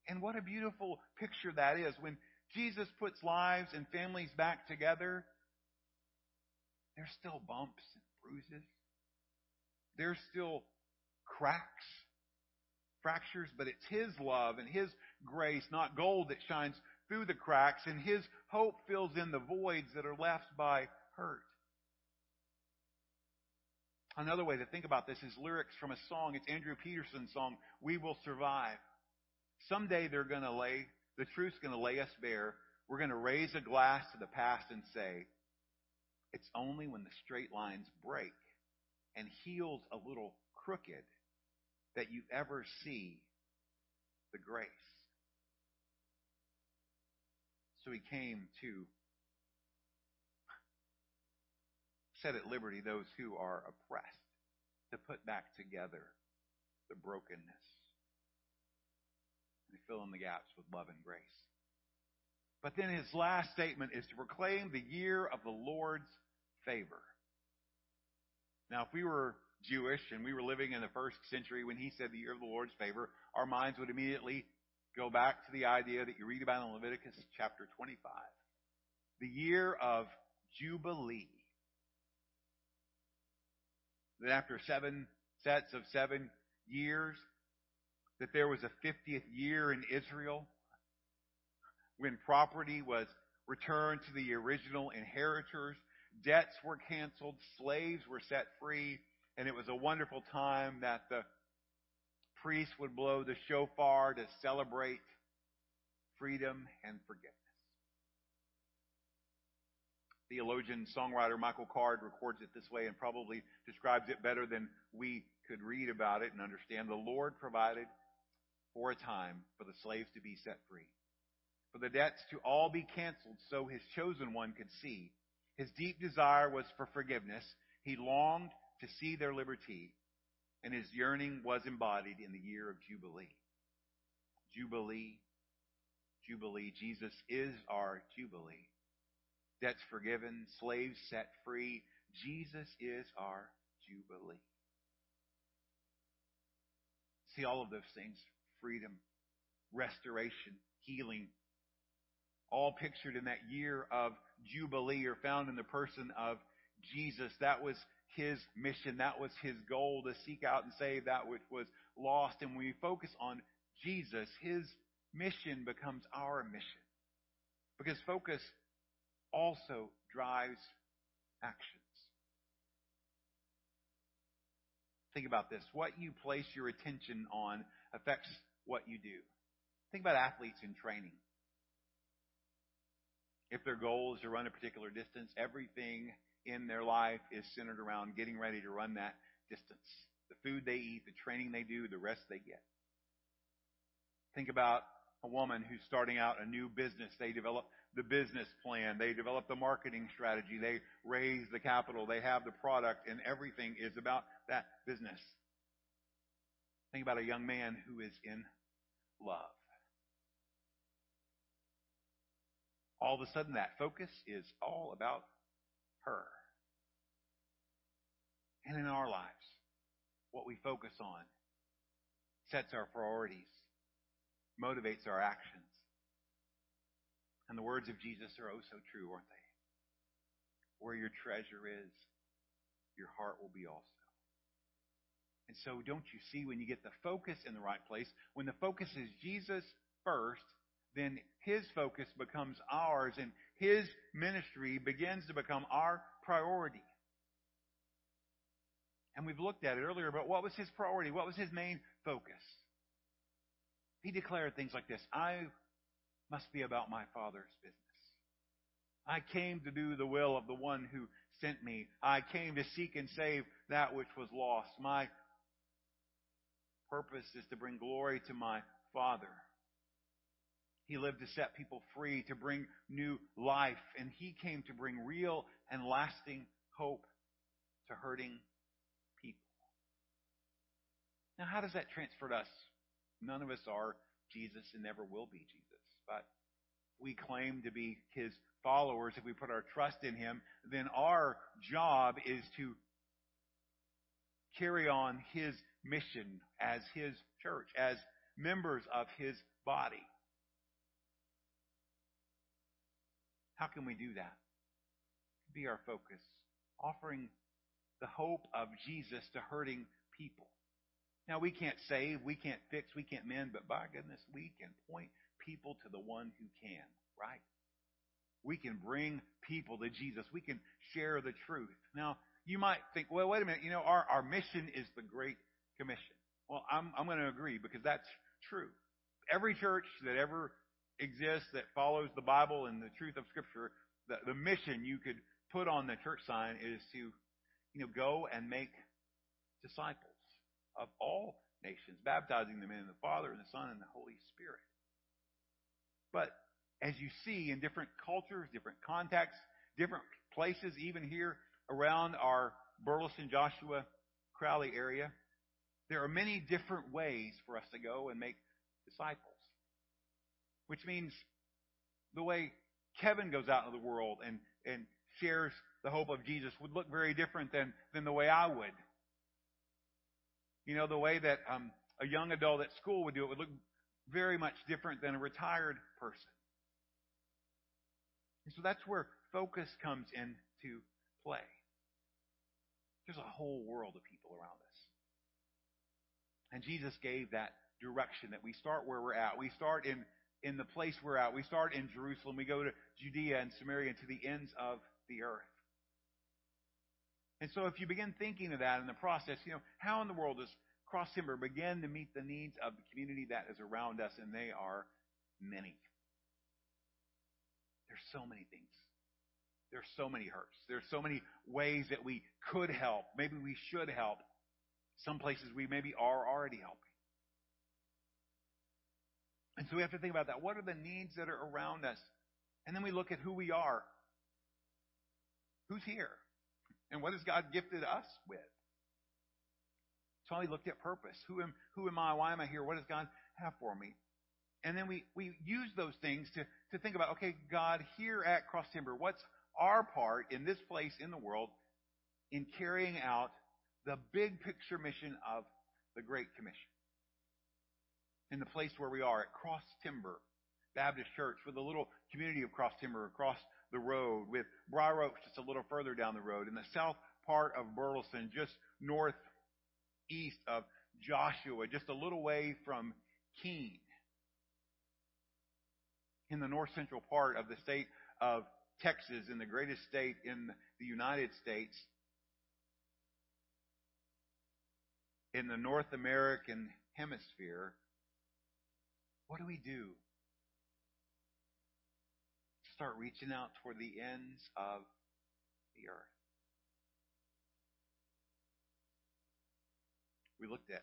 And what a beautiful picture that is. When Jesus puts lives and families back together, there's still bumps and bruises. There's still cracks, fractures, but it's His love and His grace, not gold, that shines through the cracks, and His hope fills in the voids that are left by hurt. Another way to think about this is lyrics from a song. It's Andrew Peterson's song, We Will Survive. Someday the truth's going to lay us bare. We're going to raise a glass to the past and say, it's only when the straight lines break and heels a little crooked that you ever see the grace. So He came to set at liberty those who are oppressed, to put back together the brokenness and to fill in the gaps with love and grace. But then His last statement is to proclaim the year of the Lord's favor. Now, if we were Jewish and we were living in the first century when He said the year of the Lord's favor, our minds would immediately go back to the idea that you read about in Leviticus chapter 25. The year of Jubilee. That after 7 sets of 7 years, that there was a 50th year in Israel when property was returned to the original inheritors, debts were canceled, slaves were set free, and it was a wonderful time that the priest would blow the shofar to celebrate freedom and forgiveness. Theologian, songwriter Michael Card records it this way and probably describes it better than we could read about it and understand. The Lord provided for a time for the slaves to be set free, for the debts to all be canceled so His chosen one could see. His deep desire was for forgiveness. He longed to see their liberty, and His yearning was embodied in the year of Jubilee. Jubilee, Jubilee, Jesus is our Jubilee. Debts forgiven, slaves set free. Jesus is our Jubilee. See all of those things, freedom, restoration, healing, all pictured in that year of Jubilee are found in the person of Jesus. That was His mission. That was His goal, to seek out and save that which was lost. And when we focus on Jesus, His mission becomes our mission. Because focus also drives actions. Think about this. What you place your attention on affects what you do. Think about athletes in training. If their goal is to run a particular distance, everything in their life is centered around getting ready to run that distance. The food they eat, the training they do, the rest they get. Think about a woman who's starting out a new business. They develop the business plan. They develop the marketing strategy. They raise the capital. They have the product, and everything is about that business. Think about a young man who is in love. All of a sudden, that focus is all about her. And in our lives, what we focus on sets our priorities, motivates our actions. And the words of Jesus are oh so true, aren't they? Where your treasure is, your heart will be also. And so don't you see, when you get the focus in the right place, when the focus is Jesus first, then His focus becomes ours, and His ministry begins to become our priority. And we've looked at it earlier, but what was His priority? What was His main focus? He declared things like this: I must be about my Father's business. I came to do the will of the one who sent me. I came to seek and save that which was lost. My purpose is to bring glory to my Father. He lived to set people free, to bring new life, and He came to bring real and lasting hope to hurting people. Now, how does that transfer to us? None of us are Jesus and never will be Jesus, but we claim to be His followers. If we put our trust in Him, then our job is to carry on His mission as His church, as members of His body. How can we do that? Be our focus, offering the hope of Jesus to hurting people. Now, we can't save, we can't fix, we can't mend, but by goodness, we can point people to the one who can, right? We can bring people to Jesus. We can share the truth. Now, you might think, well, wait a minute, our mission is the Great Commission. Well, I'm going to agree, because that's true. Every church that ever exists that follows the Bible and the truth of Scripture, the mission you could put on the church sign is to, go and make disciples of all nations, baptizing them in the Father and the Son and the Holy Spirit. But as you see in different cultures, different contexts, different places, even here around our Burleson, Joshua, Crowley area, there are many different ways for us to go and make disciples. Which means the way Kevin goes out into the world and shares the hope of Jesus would look very different than the way I would. The way that a young adult at school would do it would look very much different than a retired person. And so that's where focus comes into play. There's a whole world of people around us. And Jesus gave that direction that we start where we're at. We start in the place we're at. We start in Jerusalem. We go to Judea and Samaria and to the ends of the earth. And so if you begin thinking of that in the process, you know, how in the world does Cross Timber begin to meet the needs of the community that is around us? And they are many. There's so many things. There's so many hurts. There's so many ways that we could help. Maybe we should help. Some places we maybe are already helping. And so we have to think about that. What are the needs that are around us? And then we look at who we are. Who's here? And what has God gifted us with? That's why we looked at purpose. Who am I? Why am I here? What does God have for me? And then we use those things to think about, okay, God, here at Cross Timber, what's our part in this place in the world in carrying out the big picture mission of the Great Commission? In the place where we are at Cross Timber Baptist Church, with a little community of Cross Timber across the road, with Briar Oaks just a little further down the road, in the south part of Burleson, just northeast of Joshua, just a little way from Keene, in the north central part of the state of Texas, in the greatest state in the United States, in the North American hemisphere. What do we do? Start reaching out toward the ends of the earth. We looked at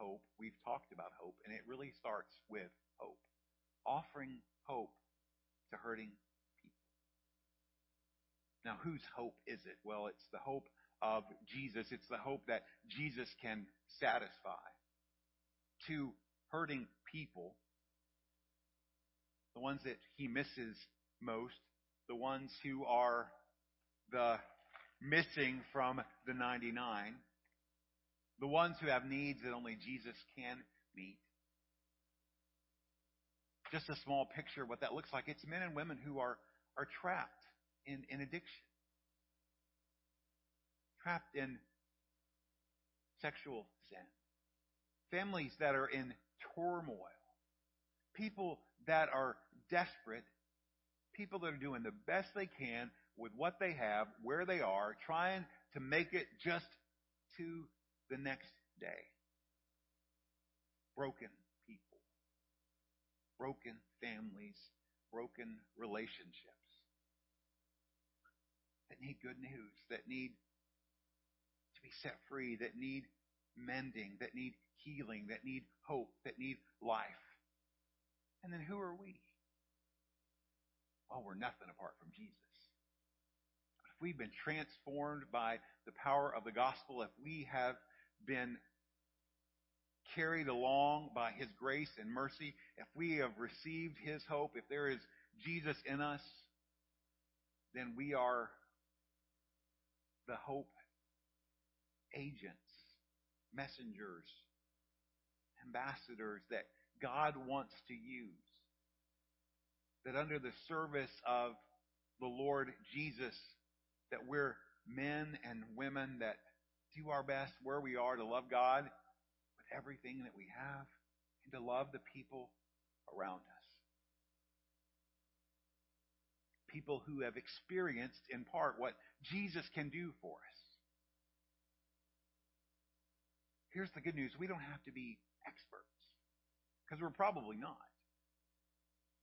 hope. We've talked about hope, and it really starts with hope. Offering hope to hurting people. Now, whose hope is it? Well, it's the hope of Jesus. It's the hope that Jesus can satisfy. To hurting people, the ones that he misses most, the ones who are the missing from the 99, the ones who have needs that only Jesus can meet. Just a small picture of what that looks like. It's men and women who are trapped in addiction, trapped in sexual sin, families that are in turmoil, people that are desperate, people that are doing the best they can with what they have, where they are, trying to make it just to the next day. Broken people, broken families, broken relationships that need good news, that need to be set free, that need mending, that need healing, that need hope, that need life. And then who are we? Well, we're nothing apart from Jesus. If we've been transformed by the power of the gospel, if we have been carried along by his grace and mercy, if we have received his hope, if there is Jesus in us, then we are the hope agents, messengers, ambassadors that God wants to use. That under the service of the Lord Jesus, that we're men and women that do our best where we are to love God with everything that we have and to love the people around us. People who have experienced in part what Jesus can do for us. Here's the good news. We don't have to be experts, because we're probably not.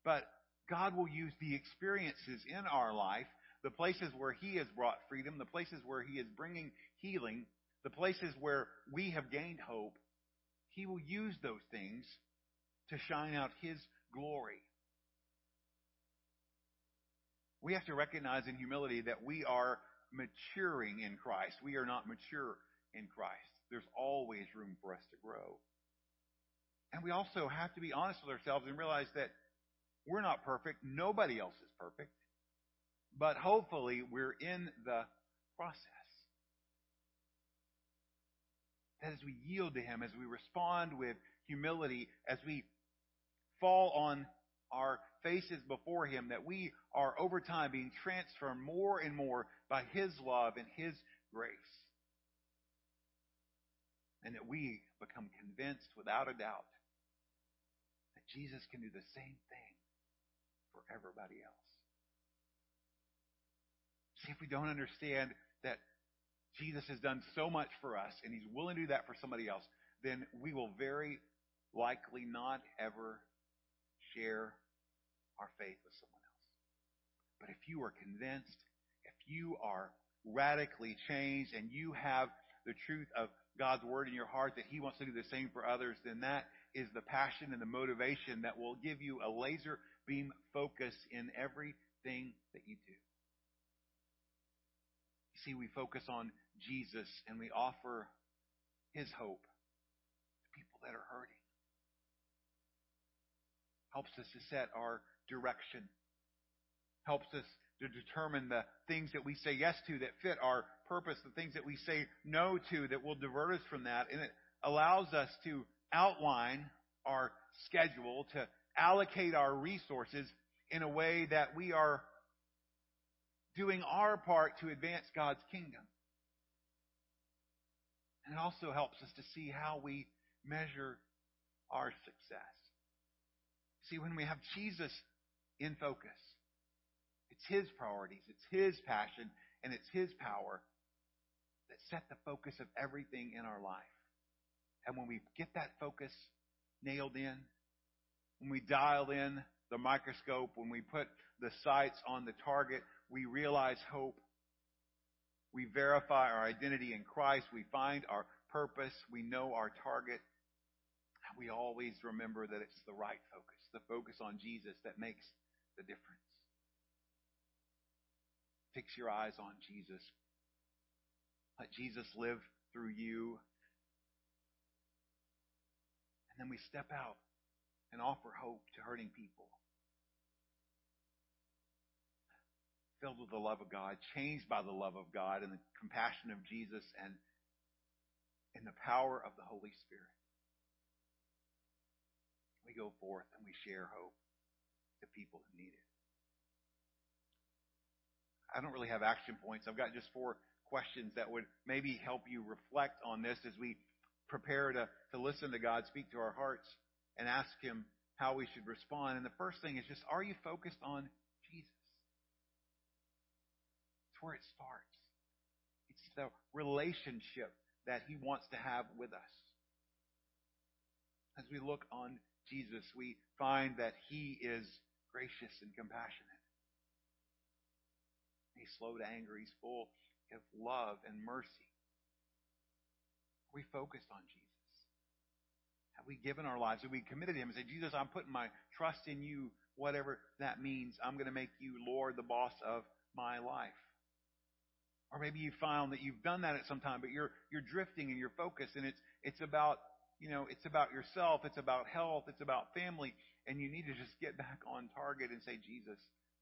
But God will use the experiences in our life, the places where he has brought freedom, the places where he is bringing healing, the places where we have gained hope. He will use those things to shine out his glory. We have to recognize in humility that we are maturing in Christ. We are not mature in Christ. There's always room for us to grow. And we also have to be honest with ourselves and realize that we're not perfect. Nobody else is perfect. But hopefully we're in the process. That as we yield to him, as we respond with humility, as we fall on our faces before him, that we are over time being transformed more and more by his love and his grace. And that we become convinced without a doubt that Jesus can do the same thing for everybody else. See, if we don't understand that Jesus has done so much for us and he's willing to do that for somebody else, then we will very likely not ever share our faith with someone else. But if you are convinced, if you are radically changed and you have the truth of God's word in your heart that he wants to do the same for others, then that is the passion and the motivation that will give you a laser beam focus in everything that you do. You see, we focus on Jesus and we offer his hope to people that are hurting. Helps us to set our direction. Helps us to determine the things that we say yes to that fit our purpose, the things that we say no to that will divert us from that. And it allows us to outline our schedule, to allocate our resources in a way that we are doing our part to advance God's kingdom. And it also helps us to see how we measure our success. See, when we have Jesus in focus, it's his priorities, it's his passion, and it's his power that set the focus of everything in our life. And when we get that focus nailed in, when we dial in the microscope, when we put the sights on the target, we realize hope. We verify our identity in Christ. We find our purpose. We know our target. And we always remember that it's the right focus, the focus on Jesus that makes the difference. Fix your eyes on Jesus. Let Jesus live through you. And then we step out and offer hope to hurting people. Filled with the love of God, changed by the love of God and the compassion of Jesus and in the power of the Holy Spirit. We go forth and we share hope to people who need it. I don't really have action points. I've got just 4 questions that would maybe help you reflect on this as we prepare to listen to God speak to our hearts and ask him how we should respond. And the first thing is just, are you focused on Jesus? It's where it starts. It's the relationship that he wants to have with us. As we look on Jesus, we find that he is gracious and compassionate. He's slow to anger. He's full of love and mercy. Are we focused on Jesus? Have we given our lives? Have we committed to him and said, Jesus, I'm putting my trust in you, whatever that means. I'm going to make you Lord, the boss of my life. Or maybe you found that you've done that at some time, but you're drifting in your focus, and it's about, you know, it's about yourself, it's about health, it's about family, and you need to just get back on target and say, Jesus,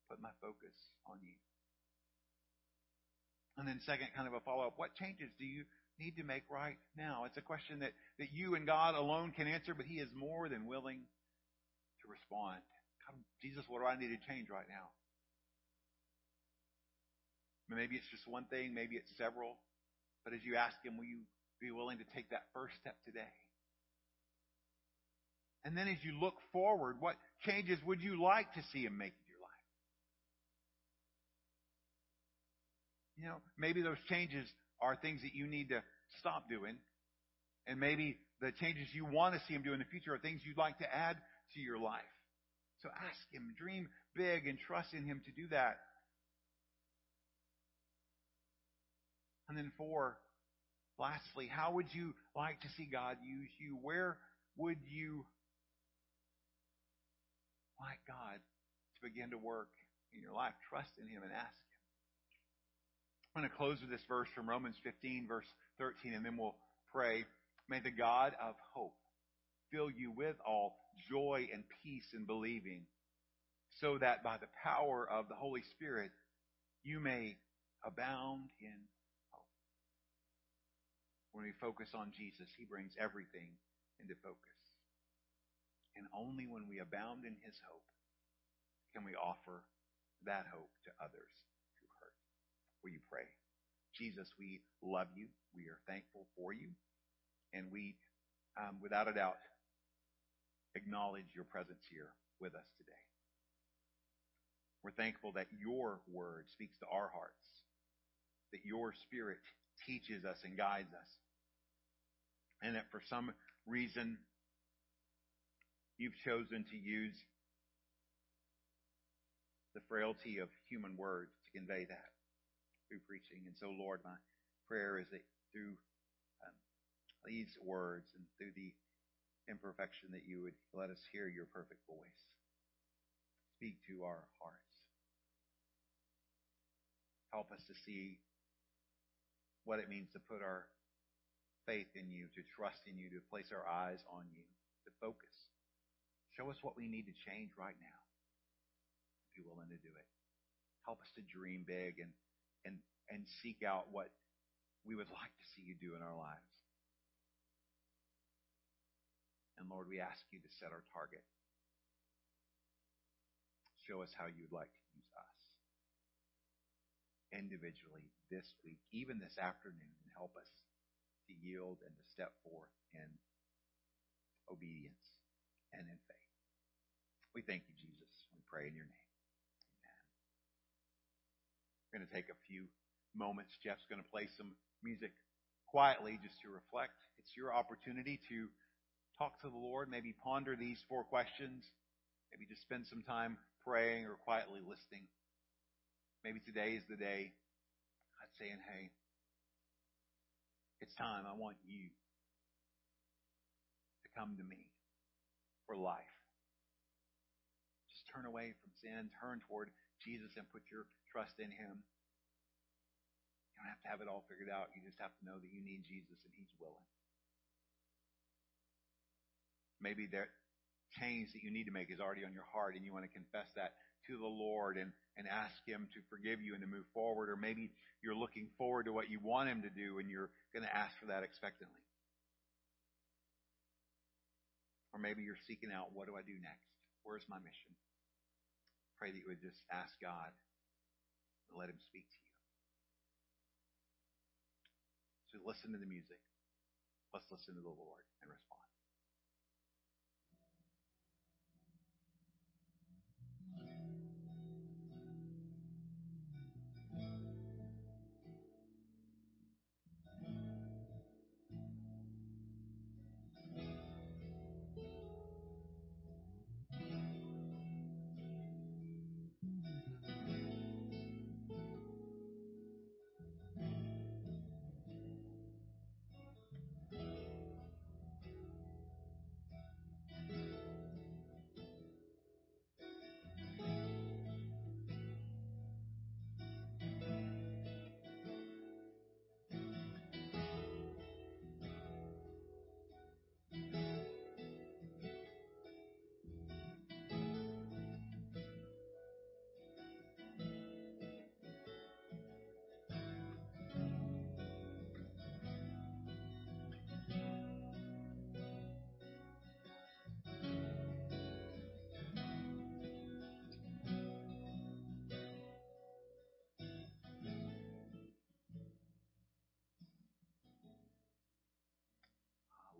put my focus on you. And then second, kind of a follow-up, what changes do you need to make right now? It's a question that you and God alone can answer, but he is more than willing to respond. God, Jesus, what do I need to change right now? Maybe it's just one thing, maybe it's several. But as you ask him, will you be willing to take that first step today? And then as you look forward, what changes would you like to see him make in your life? You know, maybe those changes are things that you need to stop doing. And maybe the changes you want to see him do in the future are things you'd like to add to your life. So ask him, dream big, and trust in him to do that. And then 4, lastly, how would you like to see God use you? Where would you like God to begin to work in your life? Trust in him and ask him. I'm going to close with this verse from Romans 15, verse 13, and then we'll pray. May the God of hope fill you with all joy and peace in believing, so that by the power of the Holy Spirit you may abound in hope. When we focus on Jesus, he brings everything into focus. And only when we abound in his hope can we offer that hope to others who hurt. Will you pray? Jesus, we love you. We are thankful for you. And we without a doubt, acknowledge your presence here with us today. We're thankful that your word speaks to our hearts, that your spirit teaches us and guides us, and that for some reason you've chosen to use the frailty of human words to convey that through preaching. And so, Lord, my prayer is that through these words and through the imperfection that you would let us hear your perfect voice. Speak to our hearts. Help us to see what it means to put our faith in you, to trust in you, to place our eyes on you, to focus. Show us what we need to change right now, if you're willing to do it. Help us to dream big and seek out what we would like to see you do in our lives. And Lord, we ask you to set our target. Show us how you'd like to use us individually this week, even this afternoon, and help us to yield and to step forth in obedience and in faith. We thank you, Jesus. We pray in your name. Amen. We're going to take a few moments. Jeff's going to play some music quietly just to reflect. It's your opportunity to talk to the Lord, maybe ponder these four questions, maybe just spend some time praying or quietly listening. Maybe today is the day God's saying, hey, it's time. I want you to come to me for life. Just turn away from sin, turn toward Jesus and put your trust in him. You don't have to have it all figured out. You just have to know that you need Jesus and he's willing. Maybe that change that you need to make is already on your heart and you want to confess that to the Lord and ask him to forgive you and to move forward. Or maybe you're looking forward to what you want him to do and you're going to ask for that expectantly. Or maybe you're seeking out, what do I do next? Where's my mission? Pray that you would just ask God and let him speak to you. So listen to the music. Let's listen to the Lord and respond.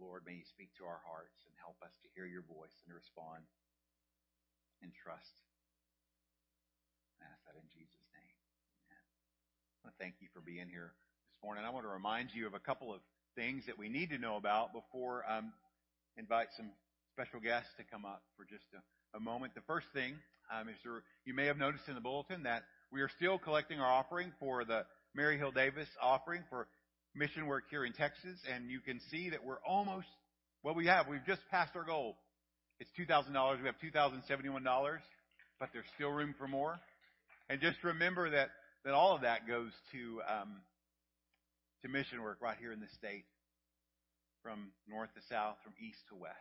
Lord, may you speak to our hearts and help us to hear your voice and to respond and trust. I ask that in Jesus' name. Amen. I want to thank you for being here this morning. I want to remind you of a couple of things that we need to know about before I invite some special guests to come up for just a moment. The first thing is you may have noticed in the bulletin that we are still collecting our offering for the Mary Hill Davis offering for mission work here in Texas, and you can see that we're almost, we've just passed our goal. It's $2,000. We have $2,071, but there's still room for more. And just remember that all of that goes to mission work right here in the state, from north to south, from east to west.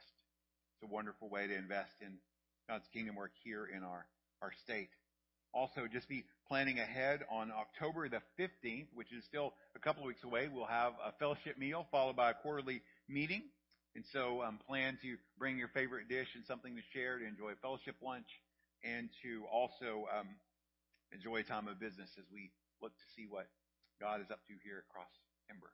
It's a wonderful way to invest in God's kingdom work here in our state. Also, just be planning ahead. On October the 15th, which is still a couple of weeks away, we'll have a fellowship meal followed by a quarterly meeting. And so plan to bring your favorite dish and something to share, to enjoy a fellowship lunch, and to also enjoy a time of business as we look to see what God is up to here at Cross Timber.